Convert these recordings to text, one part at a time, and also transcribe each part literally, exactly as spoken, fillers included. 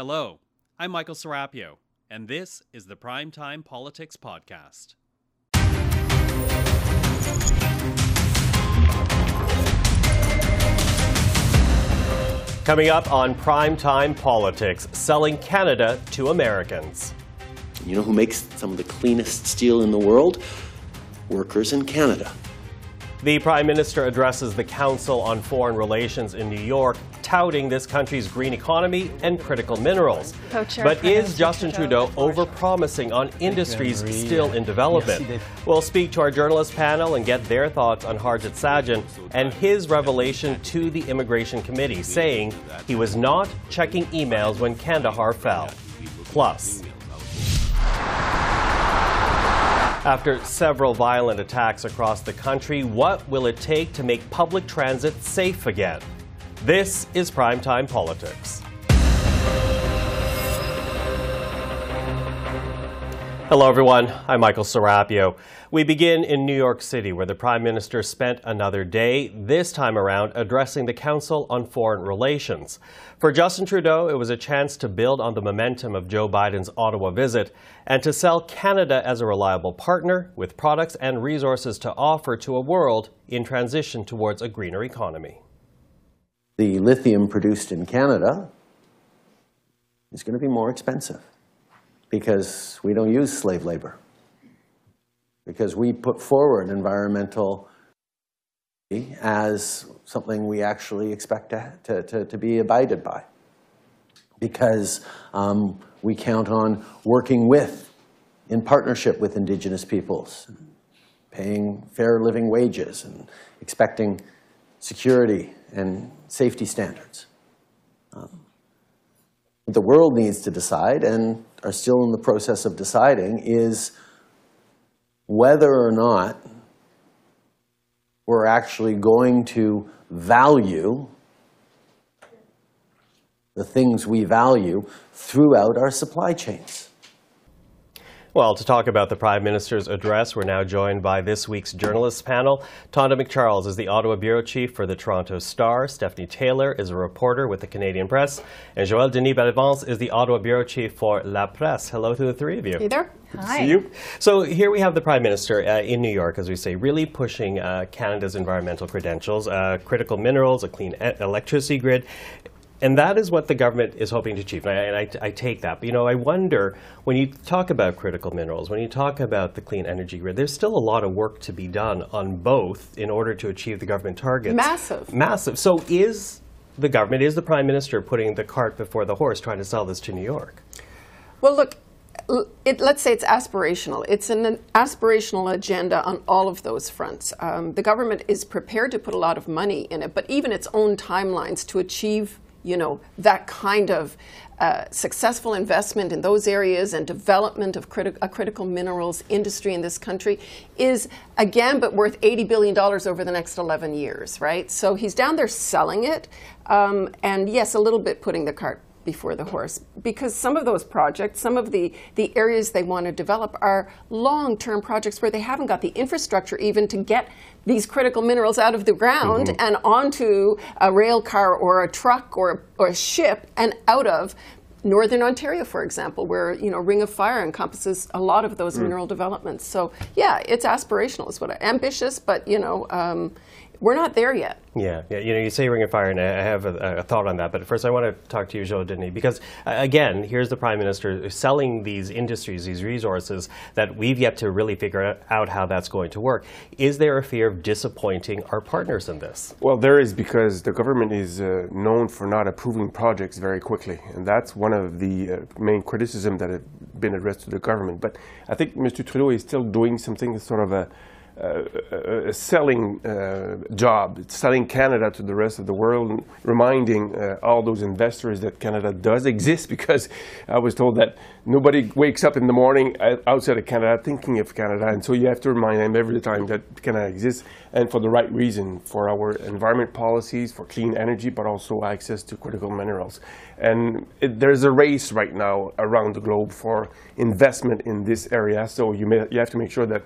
Hello, I'm Michael Serapio, and this is the Primetime Politics Podcast. Coming up on Primetime Politics, selling Canada to Americans. You know who makes some of the cleanest steel in the world? Workers in Canada. The Prime Minister addresses the Council on Foreign Relations in New York, touting this country's green economy and critical minerals. But is Justin Trudeau overpromising on industries still in development? We'll speak to our journalist panel and get their thoughts on Harjit Sajjan and his revelation to the Immigration Committee, saying he was not checking emails when Kandahar fell. Plus, after several violent attacks across the country, what will it take to make public transit safe again? This is Primetime Politics. Hello, everyone. I'm Michael Serapio. We begin in New York City, where the Prime Minister spent another day, this time around addressing the Council on Foreign Relations. For Justin Trudeau, it was a chance to build on the momentum of Joe Biden's Ottawa visit and to sell Canada as a reliable partner with products and resources to offer to a world in transition towards a greener economy. The lithium produced in Canada is going to be more expensive because we don't use slave labor, because we put forward environmental as something we actually expect to, to, to, to be abided by, because um, we count on working with, in partnership with Indigenous peoples, paying fair living wages and expecting security and safety standards. Um, the world needs to decide, and are still in the process of deciding, is whether or not we're actually going to value the things we value throughout our supply chains. Well, to talk about the Prime Minister's address, we're now joined by this week's journalists panel. Tonda MacCharles is the Ottawa Bureau Chief for the Toronto Star. Stephanie Taylor is a reporter with the Canadian Press. And Joël-Denis Bellavance is the Ottawa Bureau Chief for La Presse. Hello to the three of you. Hey there. Good Hi. To see you. So here we have the Prime Minister uh, in New York, as we say, really pushing uh, Canada's environmental credentials, uh, critical minerals, a clean e- electricity grid. And that is what the government is hoping to achieve, and I, and I, I take that. But, you know, I wonder, when you talk about critical minerals, when you talk about the clean energy grid, there's still a lot of work to be done on both in order to achieve the government targets. Massive. Massive. So is the government, is the Prime Minister putting the cart before the horse, trying to sell this to New York? Well, look, it, let's say it's aspirational. It's an, an aspirational agenda on all of those fronts. Um, the government is prepared to put a lot of money in it, but even its own timelines to achieve, you know, that kind of uh, successful investment in those areas and development of criti- a critical minerals industry in this country is, again, but worth eighty billion dollars over the next eleven years, right? So he's down there selling it, um, and yes, a little bit putting the cart before the horse, because some of those projects, some of the, the areas they want to develop are long-term projects where they haven't got the infrastructure even to get these critical minerals out of the ground mm-hmm. and onto a rail car or a truck or, or a ship and out of Northern Ontario, for example, where, you know, Ring of Fire encompasses a lot of those mm. mineral developments. So, yeah, it's aspirational. It's what I, ambitious, but, you know, um, we're not there yet. Yeah, yeah, you know, you say Ring of Fire, and I have a, a thought on that, but first I want to talk to you, Joël-Denis, because, uh, again, here's the Prime Minister selling these industries, these resources, that we've yet to really figure out how that's going to work. Is there a fear of disappointing our partners in this? Well, there is, because the government is uh, known for not approving projects very quickly, and that's one of the uh, main criticism that have been addressed to the government. But I think Mister Trudeau is still doing something that's sort of a Uh, a selling uh, job, it's selling Canada to the rest of the world, and reminding uh, all those investors that Canada does exist, because I was told that nobody wakes up in the morning outside of Canada thinking of Canada, and so you have to remind them every time that Canada exists, and for the right reason, for our environment policies, for clean energy, but also access to critical minerals. And it, there's a race right now around the globe for investment in this area, so you, may, you have to make sure that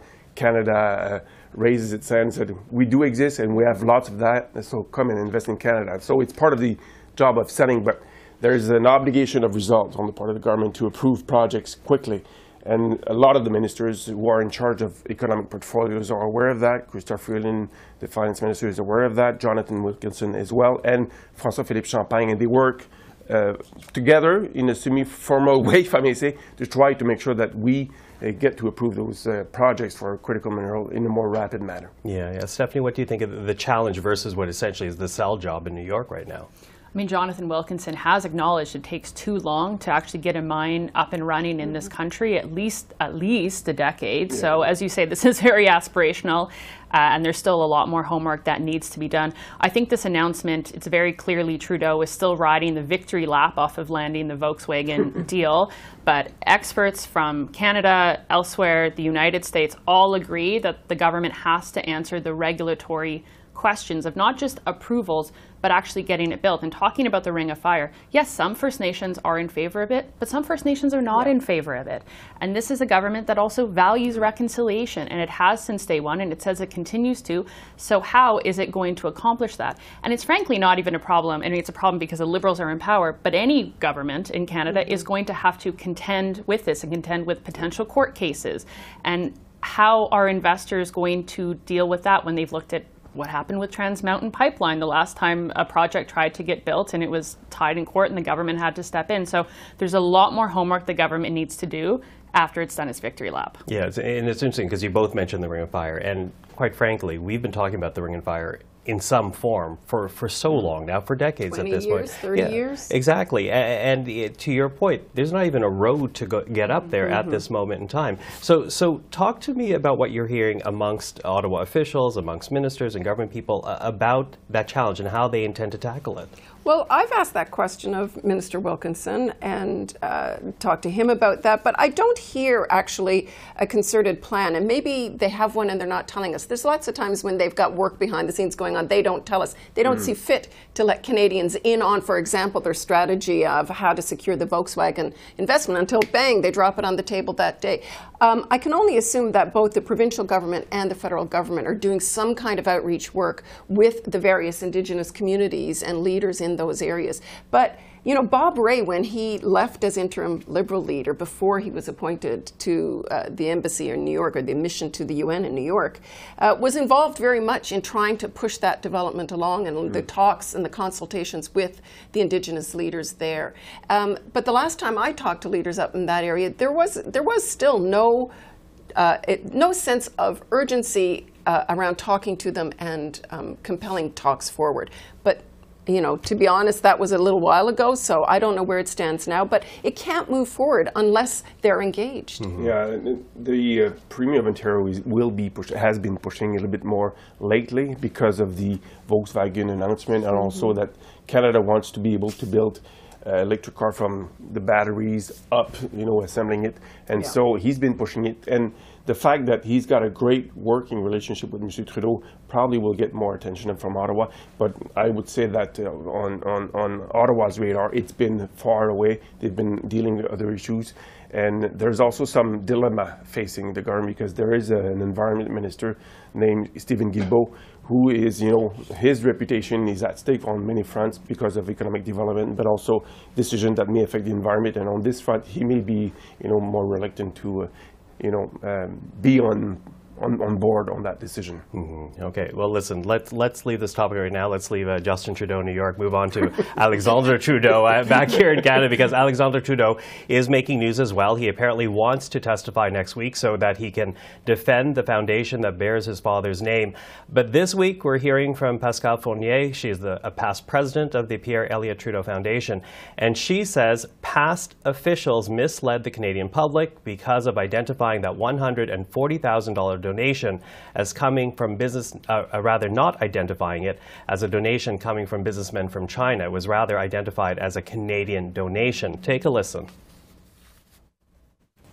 Canada uh, raises its hand and said, we do exist and we have lots of that, so come and invest in Canada. So it's part of the job of selling, but there is an obligation of result on the part of the government to approve projects quickly. And a lot of the ministers who are in charge of economic portfolios are aware of that. Chrystia Freeland, the finance minister, is aware of that. Jonathan Wilkinson as well, and François-Philippe Champagne. And they work uh, together in a semi-formal way, if I may say, to try to make sure that we uh, get to approve those uh, projects for critical mineral in a more rapid manner. Yeah, yeah. Stephanie, what do you think of the challenge versus what essentially is the sell job in New York right now? I mean, Jonathan Wilkinson has acknowledged it takes too long to actually get a mine up and running in this country, at least at least a decade. Yeah. So as you say, this is very aspirational, uh, and there's still a lot more homework that needs to be done. I think this announcement, it's very clearly Trudeau is still riding the victory lap off of landing the Volkswagen deal. But experts from Canada, elsewhere, the United States, all agree that the government has to answer the regulatory questions of not just approvals, but actually getting it built. And talking about the Ring of Fire, yes, some First Nations are in favor of it, but some First Nations are not yeah. in favor of it. And this is a government that also values reconciliation, and it has since day one, and it says it continues to. So how is it going to accomplish that? And it's frankly not even a problem. I mean, it's a problem because the Liberals are in power, but any government in Canada mm-hmm. is going to have to contend with this and contend with potential court cases. And how are investors going to deal with that when they've looked at what happened with Trans Mountain Pipeline the last time a project tried to get built and it was tied in court and the government had to step in? So there's a lot more homework the government needs to do after it's done its victory lap. Yeah, it's, and it's interesting because you both mentioned the Ring of Fire, and quite frankly, we've been talking about the Ring of Fire in some form for, for so long now, for decades at this years, point. thirty yeah, years? Exactly. And, and it, to your point, there's not even a road to go, get up there mm-hmm. at this moment in time. So, so talk to me about what you're hearing amongst Ottawa officials, amongst ministers and government people uh, about that challenge and how they intend to tackle it. Well, I've asked that question of Minister Wilkinson and uh, talked to him about that, but I don't hear actually a concerted plan, and maybe they have one and they're not telling us. There's lots of times when they've got work behind the scenes going on, they don't tell us. They don't mm. see fit to let Canadians in on, for example, their strategy of how to secure the Volkswagen investment until, bang, they drop it on the table that day. Um, I can only assume that both the provincial government and the federal government are doing some kind of outreach work with the various Indigenous communities and leaders in those areas. But you know, Bob Rae, when he left as interim Liberal leader before he was appointed to uh, the embassy in New York, or the mission to the U N in New York, uh, was involved very much in trying to push that development along and mm. the talks and the consultations with the Indigenous leaders there. Um, but the last time I talked to leaders up in that area, there was there was still no uh, it, no sense of urgency uh, around talking to them and um, compelling talks forward. But you know, to be honest, that was a little while ago, so I don't know where it stands now, but it can't move forward unless they're engaged. Mm-hmm. Yeah, the uh, Premier of Ontario is, will be push, has been pushing a little bit more lately because of the Volkswagen announcement, and also mm-hmm. that Canada wants to be able to build uh, electric car from the batteries up, you know, assembling it. And yeah. so he's been pushing it. And the fact that he's got a great working relationship with Monsieur Trudeau probably will get more attention from Ottawa, but I would say that uh, on, on, on Ottawa's radar, it's been far away. They've been dealing with other issues. And there's also some dilemma facing the government because there is a, an environment minister named Stephen Guilbeault who is, you know, his reputation is at stake on many fronts because of economic development, but also decisions that may affect the environment. And on this front, he may be, you know, more reluctant to uh, you know, um, be on, on, on board on that decision. Mm-hmm. Okay, well, listen, let's, let's leave this topic right now. Let's leave uh, Justin Trudeau in New York, move on to Alexandre Trudeau uh, back here in Canada, because Alexandre Trudeau is making news as well. He apparently wants to testify next week so that he can defend the foundation that bears his father's name. But this week, we're hearing from Pascale Fournier. She is the, a past president of the Pierre Elliott Trudeau Foundation, and she says past officials misled the Canadian public because of identifying that one hundred forty thousand dollars donation as coming from business, uh, uh, rather not identifying it as a donation coming from businessmen from China. It was rather identified as a Canadian donation. Take a listen.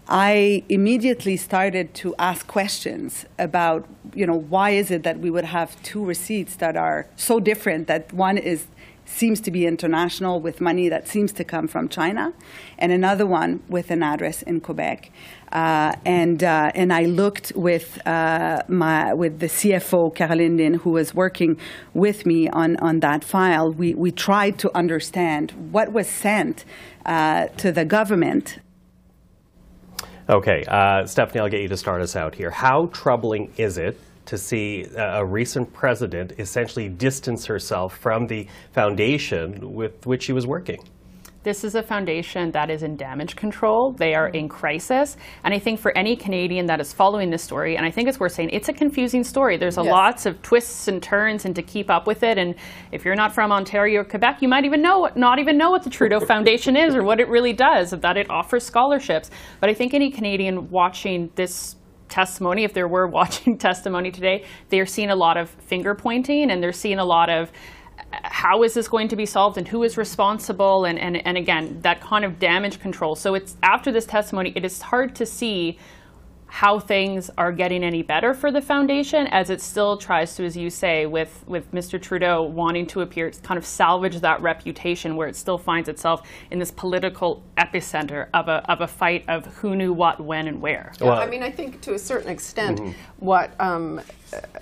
I immediately started to ask questions about, you know, why is it that we would have two receipts that are so different, that one is seems to be international, with money that seems to come from China, and another one with an address in Quebec. Uh, and uh, and I looked with uh, my with the C F O Caroline Lin, who was working with me on on that file. We we tried to understand what was sent uh, to the government. Okay, uh, Stephanie, I'll get you to start us out here. How troubling is it to see a recent president essentially distance herself from the foundation with which she was working? This is a foundation that is in damage control. They are in crisis. And I think for any Canadian that is following this story, and I think it's worth saying, it's a confusing story. There's a yes. lots of twists and turns and to keep up with it. And if you're not from Ontario or Quebec, you might even know not even know what the Trudeau Foundation is or what it really does, that it offers scholarships. But I think any Canadian watching this testimony, if there were watching testimony today, they're seeing a lot of finger pointing, and they're seeing a lot of how is this going to be solved and who is responsible, and, and, and again, that kind of damage control. So it's after this testimony, it is hard to see how things are getting any better for the foundation, as it still tries to, as you say, with, with Mister Trudeau wanting to appear, kind of salvage that reputation, where it still finds itself in this political epicenter of a, of a fight of who knew what, when, and where. Yeah, I mean, I think to a certain extent, mm-hmm. what um,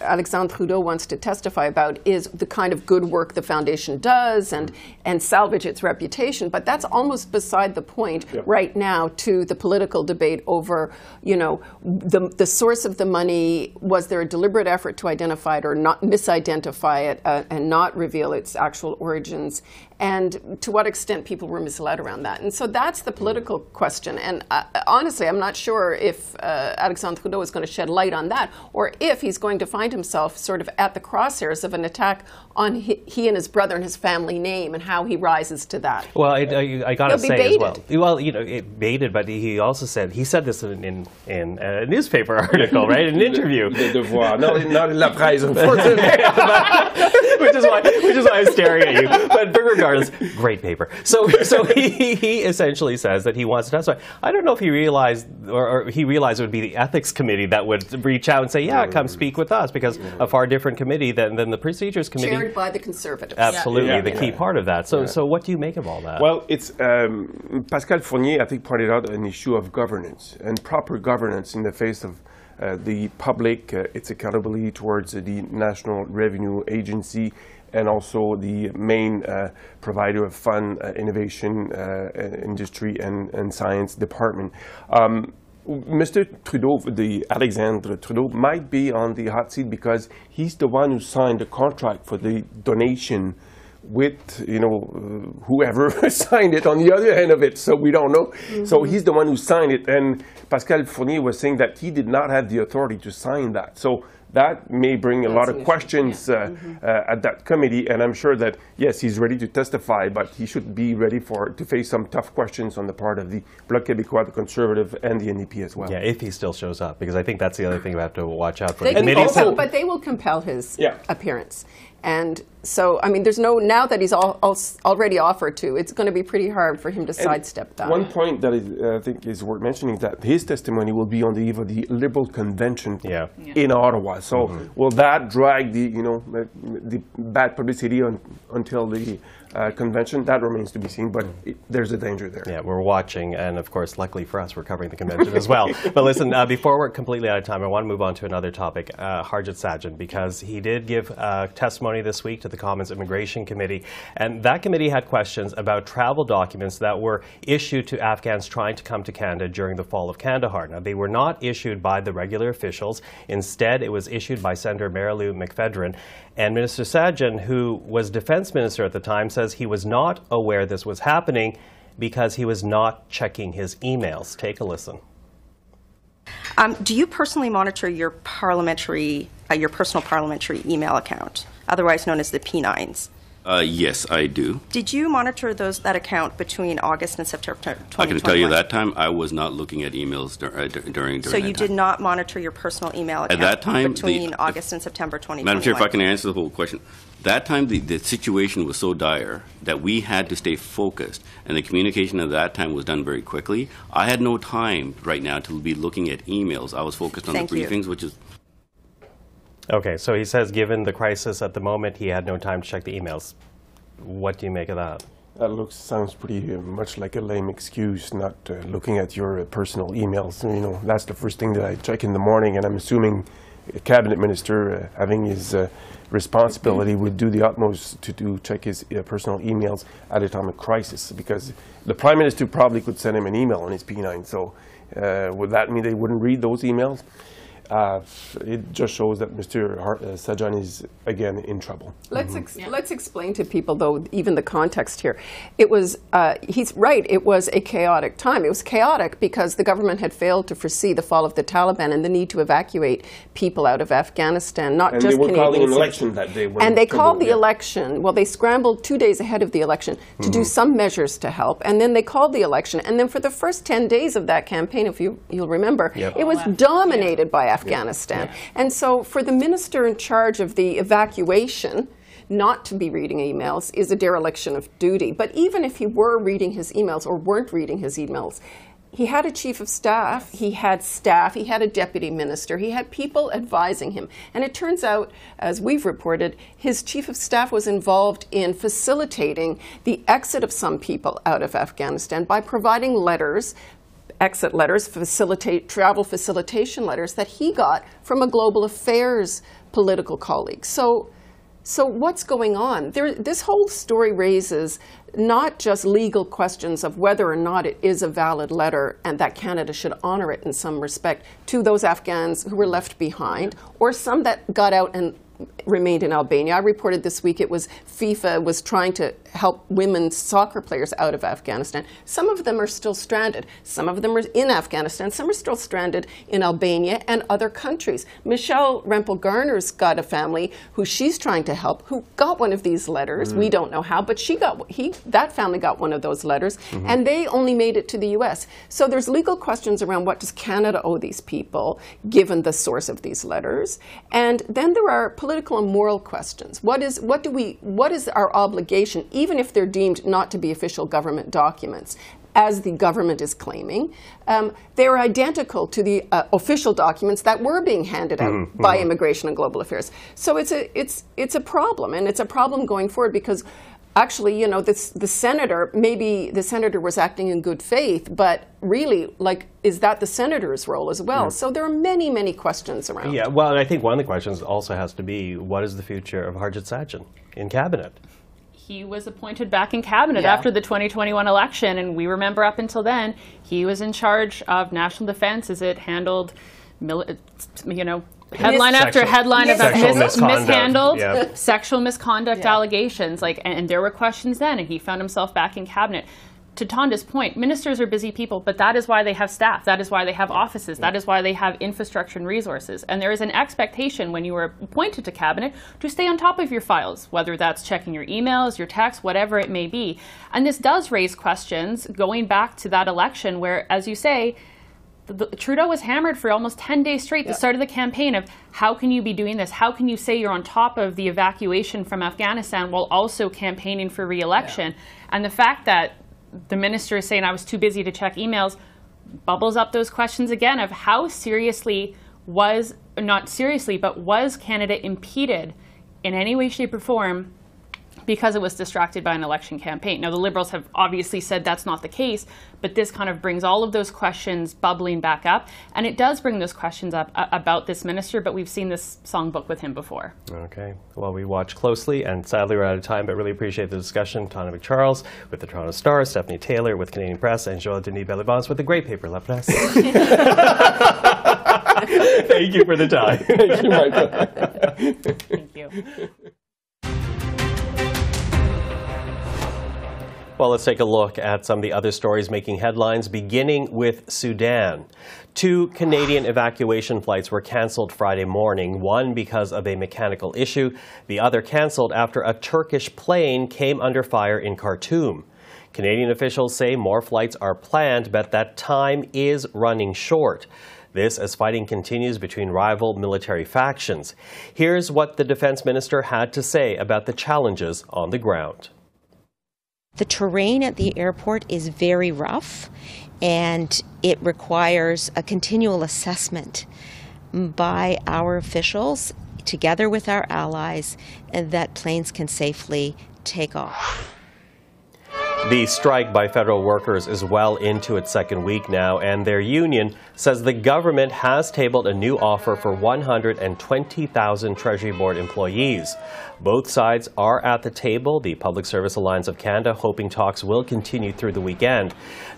Alexandre Trudeau wants to testify about is the kind of good work the foundation does and, and salvage its reputation. But that's almost beside the point yeah. right now to the political debate over, you know, the, the source of the money. Was there a deliberate effort to identify it or not misidentify it uh, and not reveal its actual origins? And to what extent people were misled around that. And so that's the political question. And uh, honestly, I'm not sure if uh, Alexandre Trudeau is going to shed light on that, or if he's going to find himself sort of at the crosshairs of an attack on he, he and his brother and his family name and how he rises to that. Well, I, I, I got to say baited. as well. Well, you know, it baited, but he also said, he said this in, in, in a newspaper article, right? An interview. Le Devoir. Not, not La Presse, unfortunately. which, is why, which is why I'm staring at you. But regardless, great paper. So, so he, he essentially says that he wants to testify. I don't know if he realized, or, or he realized it would be the ethics committee that would reach out and say, yeah, come speak with us, because a far different committee than, than the procedures committee. Chaired by the Conservatives. Absolutely, yeah. the yeah. key part of that. So, yeah. so what do you make of all that? Well, it's um, Pascale Fournier, I think, pointed out an issue of governance and proper governance in the face of uh, the public, uh, its accountability towards uh, the National Revenue Agency, and also the main uh, provider of fund uh, innovation, uh, industry, and, and science department. Um, Mister Trudeau, the Alexandre Trudeau, might be on the hot seat because he's the one who signed the contract for the donation with, you know, uh, whoever signed it on the other end of it, so we don't know. Mm-hmm. So he's the one who signed it, and Pascale Fournier was saying that he did not have the authority to sign that. So that may bring a lot of questions uh, mm-hmm. uh, at that committee, and I'm sure that, yes, he's ready to testify, but he should be ready for to face some tough questions on the part of the Bloc Québécois, the Conservative, and the N D P as well. Yeah, if he still shows up, because I think that's the other thing we have to watch out for. They and also, but they will compel his yeah. appearance. And so, I mean, there's no, now that he's all, all, already offered to, it's going to be pretty hard for him to and sidestep that. One point that is, uh, I think is worth mentioning is that his testimony will be on the eve of the Liberal Convention yeah. Yeah. in Ottawa. So mm-hmm. will that drag the, you know, the bad publicity on, until the uh, convention? That remains to be seen, but it, there's a danger there. Yeah, we're watching, and of course, luckily for us, we're covering the convention as well. But listen, uh, before we're completely out of time, I want to move on to another topic, uh, Harjit Sajjan, because he did give uh, testimony this week to the Commons Immigration Committee, and that committee had questions about travel documents that were issued to Afghans trying to come to Canada during the fall of Kandahar. Now, they were not issued by the regular officials. Instead, it was issued by Senator Marilou McPhedran, and Minister Sajjan, who was defense minister at the time, says he was not aware this was happening because he was not checking his emails. Take a listen. Um, do you personally monitor your parliamentary, uh, your personal parliamentary email account, otherwise known as the P nines? Uh, yes, I do. Did you monitor those that account between August and September twenty twenty-one? I can tell you that time I was not looking at emails dur uh, during during. So you did not monitor your personal email account at that time, between the, August and September twenty twenty-one? Madam Chair, if I can answer the whole question. That time the, the situation was so dire that we had to stay focused, and the communication at that time was done very quickly. I had no time right now to be looking at emails. I was focused on Thank the briefings, you. which is... Okay, so he says given the crisis at the moment, he had no time to check the emails. What do you make of that? That looks sounds pretty uh, much like a lame excuse, not uh, looking at your uh, personal emails. You know, that's the first thing that I check in the morning, and I'm assuming a cabinet minister, uh, having his uh, responsibility, would do the utmost to do check his uh, personal emails at a time of crisis, because the prime minister probably could send him an email on his P nine. So uh, would that mean they wouldn't read those emails? Uh, it just shows that Mister Sajjan is, again, in trouble. Let's, ex yeah. let's explain to people, though, even the context here. It was, uh, he's right, it was a chaotic time. It was chaotic because the government had failed to foresee the fall of the Taliban and the need to evacuate people out of Afghanistan, not and just Canadians. And they were calling an election that day. And they called out, the yeah. election. Well, they scrambled two days ahead of the election to mm-hmm. do some measures to help. And then they called the election. And then for the first ten days of that campaign, if you, you'll remember, yep. it was dominated yeah. by Afghanistan. Afghanistan. Yeah. And so for the minister in charge of the evacuation not to be reading emails is a dereliction of duty. But even if he were reading his emails or weren't reading his emails, he had a chief of staff, he had staff, he had a deputy minister, he had people advising him. And it turns out, as we've reported, his chief of staff was involved in facilitating the exit of some people out of Afghanistan by providing letters, exit letters, facilitate, travel facilitation letters that he got from a global affairs political colleague. So, so what's going on? There, this whole story raises not just legal questions of whether or not it is a valid letter and that Canada should honor it in some respect to those Afghans who were left behind or some that got out and remained in Albania. I reported this week it was FIFA was trying to help women soccer players out of Afghanistan. Some of them are still stranded. Some of them are in Afghanistan. Some are still stranded in Albania and other countries. Michelle Rempel-Garner's got a family who she's trying to help, who got one of these letters. Mm-hmm. We don't know how, but she got he that family got one of those letters, mm-hmm. and they only made it to the U S. So there's legal questions around what does Canada owe these people, given the source of these letters. And then there are political and moral questions. What is what do we what is our obligation, even if they're deemed not to be official government documents, as the government is claiming? Um, they're identical to the uh, official documents that were being handed out mm-hmm. by mm-hmm. Immigration and Global Affairs. So it's a it's it's a problem, and it's a problem going forward because actually, you know, this, the senator, maybe the senator was acting in good faith, but really, like, is that the senator's role as well? Yeah. So there are many, many questions around. Yeah, well, and I think one of the questions also has to be, what is the future of Harjit Sajjan in cabinet? He was appointed back in cabinet yeah. after the twenty twenty-one election, and we remember up until then, he was in charge of national defense as it handled, mili you know, headline mis after headline mis about sexual mis mishandled yeah. sexual misconduct yeah. allegations, like, and, and there were questions then, and he found himself back in cabinet. To Tonda's point, ministers are busy people, but that is why they have staff, that is why they have offices, that is why they have infrastructure and resources. And there is an expectation when you are appointed to cabinet to stay on top of your files, whether that's checking your emails, your texts, whatever it may be. And this does raise questions going back to that election where, as you say, The, Trudeau was hammered for almost ten days straight, yeah. the start of the campaign of how can you be doing this? How can you say you're on top of the evacuation from Afghanistan while also campaigning for re-election? Yeah. And the fact that the minister is saying I was too busy to check emails bubbles up those questions again of how seriously was, not seriously, but was Canada impeded in any way, shape or form because it was distracted by an election campaign. Now, the Liberals have obviously said that's not the case, but this kind of brings all of those questions bubbling back up. And it does bring those questions up uh, about this minister, but we've seen this songbook with him before. Okay. Well, we watch closely, and sadly we're out of time, but really appreciate the discussion. Tonda MacCharles with the Toronto Star, Stephanie Taylor with Canadian Press, and Joël-Denis Bellavance with the great paper, La Presse. Thank you for the time. Thank you, Michael. Thank you. Well, let's take a look at some of the other stories making headlines, beginning with Sudan. Two Canadian evacuation flights were cancelled Friday morning, one because of a mechanical issue, the other cancelled after a Turkish plane came under fire in Khartoum. Canadian officials say more flights are planned, but that time is running short. This as fighting continues between rival military factions. Here's what the defense minister had to say about the challenges on the ground. The terrain at the airport is very rough, and it requires a continual assessment by our officials, together with our allies, and that planes can safely take off. The strike by federal workers is well into its second week now, and their union says the government has tabled a new offer for one hundred twenty thousand Treasury Board employees. Both sides are at the table. The Public Service Alliance of Canada hoping talks will continue through the weekend.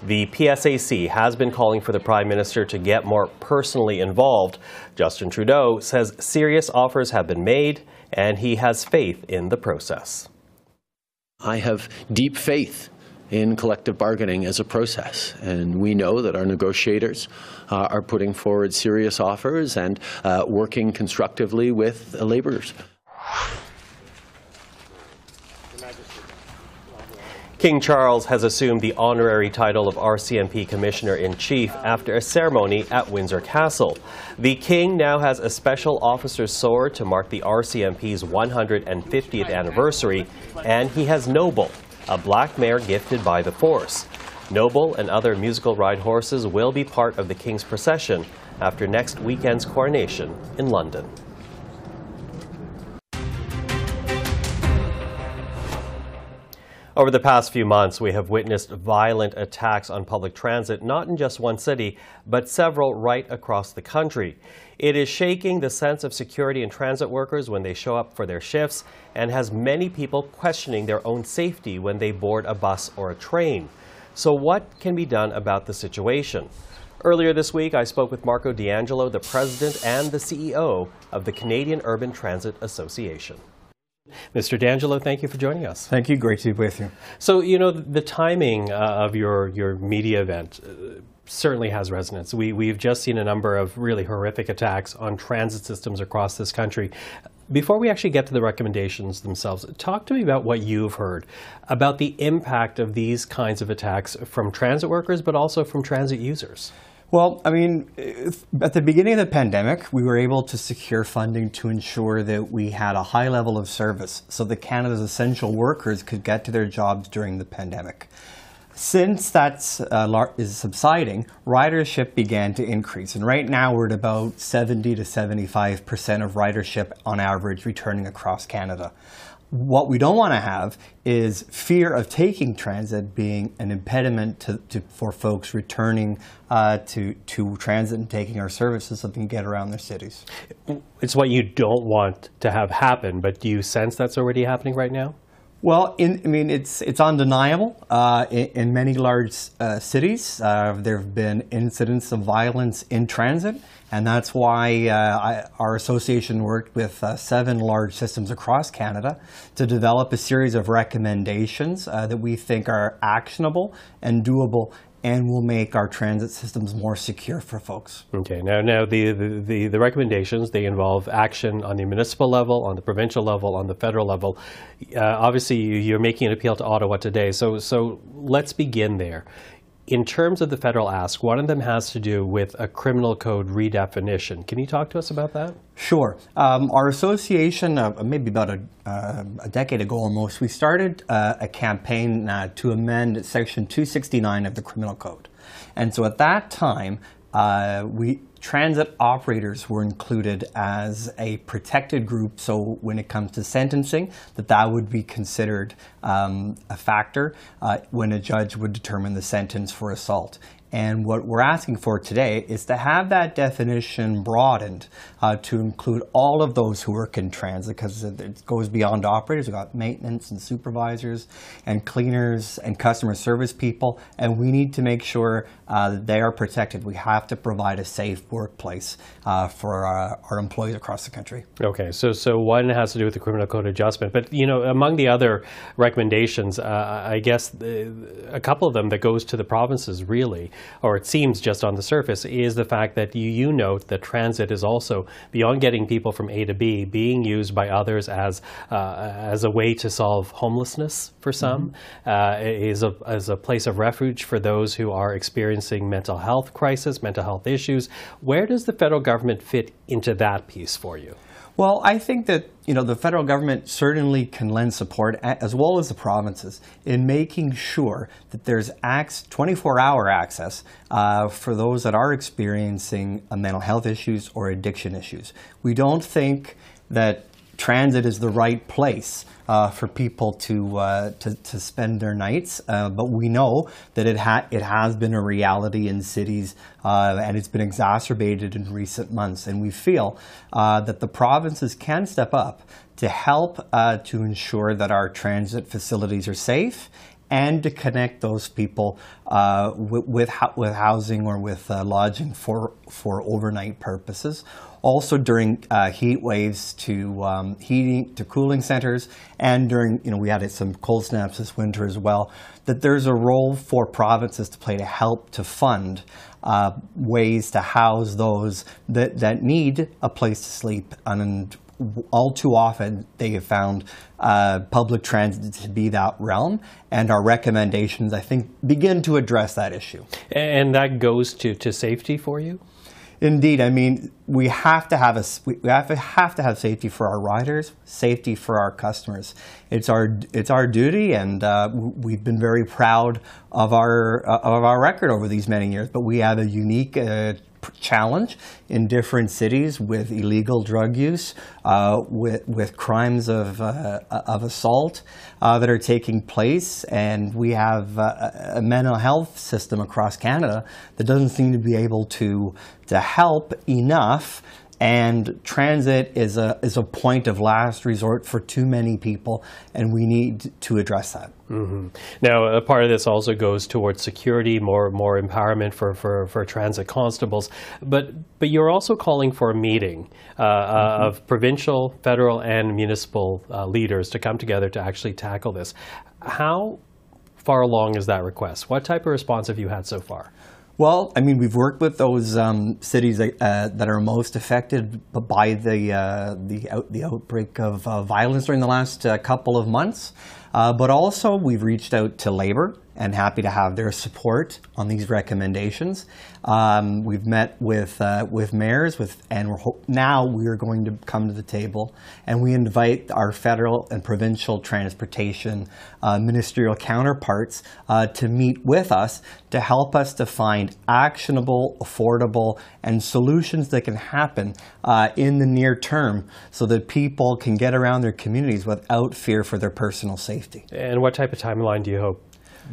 The P S A C has been calling for the Prime Minister to get more personally involved. Justin Trudeau says serious offers have been made, and he has faith in the process. I have deep faith in collective bargaining as a process, and we know that our negotiators uh, are putting forward serious offers and uh, working constructively with uh, laborers. King Charles has assumed the honorary title of R C M P Commissioner-in-Chief after a ceremony at Windsor Castle. The King now has a special officer's sword to mark the R C M P's one hundred fiftieth anniversary, and he has Noble, a black mare gifted by the Force. Noble and other musical ride horses will be part of the King's procession after next weekend's coronation in London. Over the past few months, we have witnessed violent attacks on public transit, not in just one city, but several right across the country. It is shaking the sense of security in transit workers when they show up for their shifts, and has many people questioning their own safety when they board a bus or a train. So what can be done about the situation? Earlier this week, I spoke with Marco D'Angelo, the president and the C E O of the Canadian Urban Transit Association. Mister D'Angelo, thank you for joining us. Thank you. Great to be with you. So, you know, the timing uh, of your, your media event uh, certainly has resonance. We, we've just seen a number of really horrific attacks on transit systems across this country. Before we actually get to the recommendations themselves, talk to me about what you've heard about the impact of these kinds of attacks from transit workers, but also from transit users. Well, I mean, at the beginning of the pandemic, we were able to secure funding to ensure that we had a high level of service so that Canada's essential workers could get to their jobs during the pandemic. Since that uh, is subsiding, ridership began to increase. And right now, we're at about seventy to seventy-five percent of ridership on average returning across Canada. What we don't want to have is fear of taking transit being an impediment to, to, for folks returning uh, to, to transit and taking our services so they can get around their cities. It's what you don't want to have happen, but do you sense that's already happening right now? Well, in, I mean, it's, it's undeniable. Uh, in, in many large uh, cities, uh, there have been incidents of violence in transit, and that's why uh, I, our association worked with uh, seven large systems across Canada to develop a series of recommendations uh, that we think are actionable and doable and will make our transit systems more secure for folks. Okay, now, now the, the, the recommendations, they involve action on the municipal level, on the provincial level, on the federal level. Uh, obviously, you're making an appeal to Ottawa today, so, so let's begin there. In terms of the federal ask, one of them has to do with a criminal code redefinition. Can you talk to us about that? Sure. Um, our association, uh, maybe about a, uh, a decade ago almost, we started uh, a campaign uh, to amend Section two sixty-nine of the Criminal Code. And so at that time, uh, we transit operators were included as a protected group, so when it comes to sentencing, that that would be considered um, a factor uh, when a judge would determine the sentence for assault. And what we're asking for today is to have that definition broadened uh, to include all of those who work in transit, because it goes beyond operators. We've got maintenance and supervisors and cleaners and customer service people, and we need to make sure uh, that they are protected. We have to provide a safe workplace uh, for our, our employees across the country. Okay, so, so one has to do with the criminal code adjustment, but you know, among the other recommendations, uh, I guess the, a couple of them that goes to the provinces really, or it seems just on the surface, is the fact that you, you note that transit is also, beyond getting people from A to B, being used by others as, uh, as a way to solve homelessness for some, mm-hmm. uh, is a, as a place of refuge for those who are experiencing mental health crisis, mental health issues. Where does the federal government fit into that piece for you? Well, I think that, you know, the federal government certainly can lend support, as well as the provinces, in making sure that there's twenty-four hour access uh, for those that are experiencing uh, mental health issues or addiction issues. We don't think that transit is the right place uh, for people to, uh, to to spend their nights. Uh, but we know that it ha it has been a reality in cities, uh, and it's been exacerbated in recent months. And we feel uh, that the provinces can step up to help uh, to ensure that our transit facilities are safe, and to connect those people uh, with with, ho with housing or with uh, lodging for for overnight purposes. Also during uh, heat waves to um, heating to cooling centers, and during you know we had some cold snaps this winter as well. That there's a role for provinces to play to help to fund uh, ways to house those that that need a place to sleep, and all too often they have found uh, public transit to be that realm, and our recommendations, I think, begin to address that issue. And that goes to, to safety for you? Indeed. I mean, we have to have a we have to have to have safety for our riders, safety for our customers. It's our it's our duty, and uh, we've been very proud of our uh, of our record over these many years. But we have a unique Uh, challenge in different cities with illegal drug use, uh, with with crimes of uh, of assault uh, that are taking place, and we have uh, a mental health system across Canada that doesn't seem to be able to to help enough. And transit is a is a point of last resort for too many people, and we need to address that. Mm-hmm. Now, a part of this also goes towards security, more more empowerment for for, for transit constables. But but you're also calling for a meeting uh, mm-hmm. of provincial, federal, and municipal uh, leaders to come together to actually tackle this. How far along is that request? What type of response have you had so far? Well, I mean, we've worked with those um, cities that, uh, that are most affected by the uh, the, out, the outbreak of uh, violence during the last uh, couple of months, uh, but also we've reached out to Labour and happy to have their support on these recommendations. Um, we've met with uh, with mayors, with and we're ho now we are going to come to the table, and we invite our federal and provincial transportation uh, ministerial counterparts uh, to meet with us to help us to find actionable, affordable, and solutions that can happen uh, in the near term, so that people can get around their communities without fear for their personal safety. And what type of timeline do you hope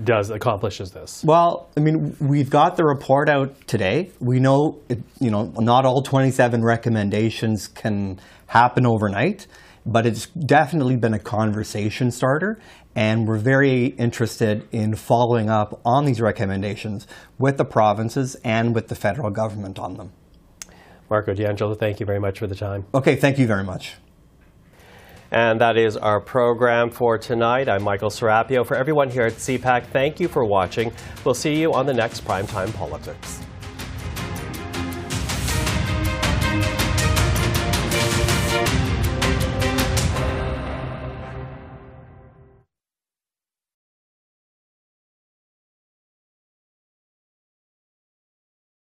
does accomplishes this? Well, I mean, we've got the report out today. We know, it, you know, not all twenty-seven recommendations can happen overnight, but it's definitely been a conversation starter, and we're very interested in following up on these recommendations with the provinces and with the federal government on them. Marco D'Angelo, thank you very much for the time. Okay, thank you very much. And that is our program for tonight. I'm Michael Serapio. For everyone here at C PAC, thank you for watching. We'll see you on the next Primetime Politics.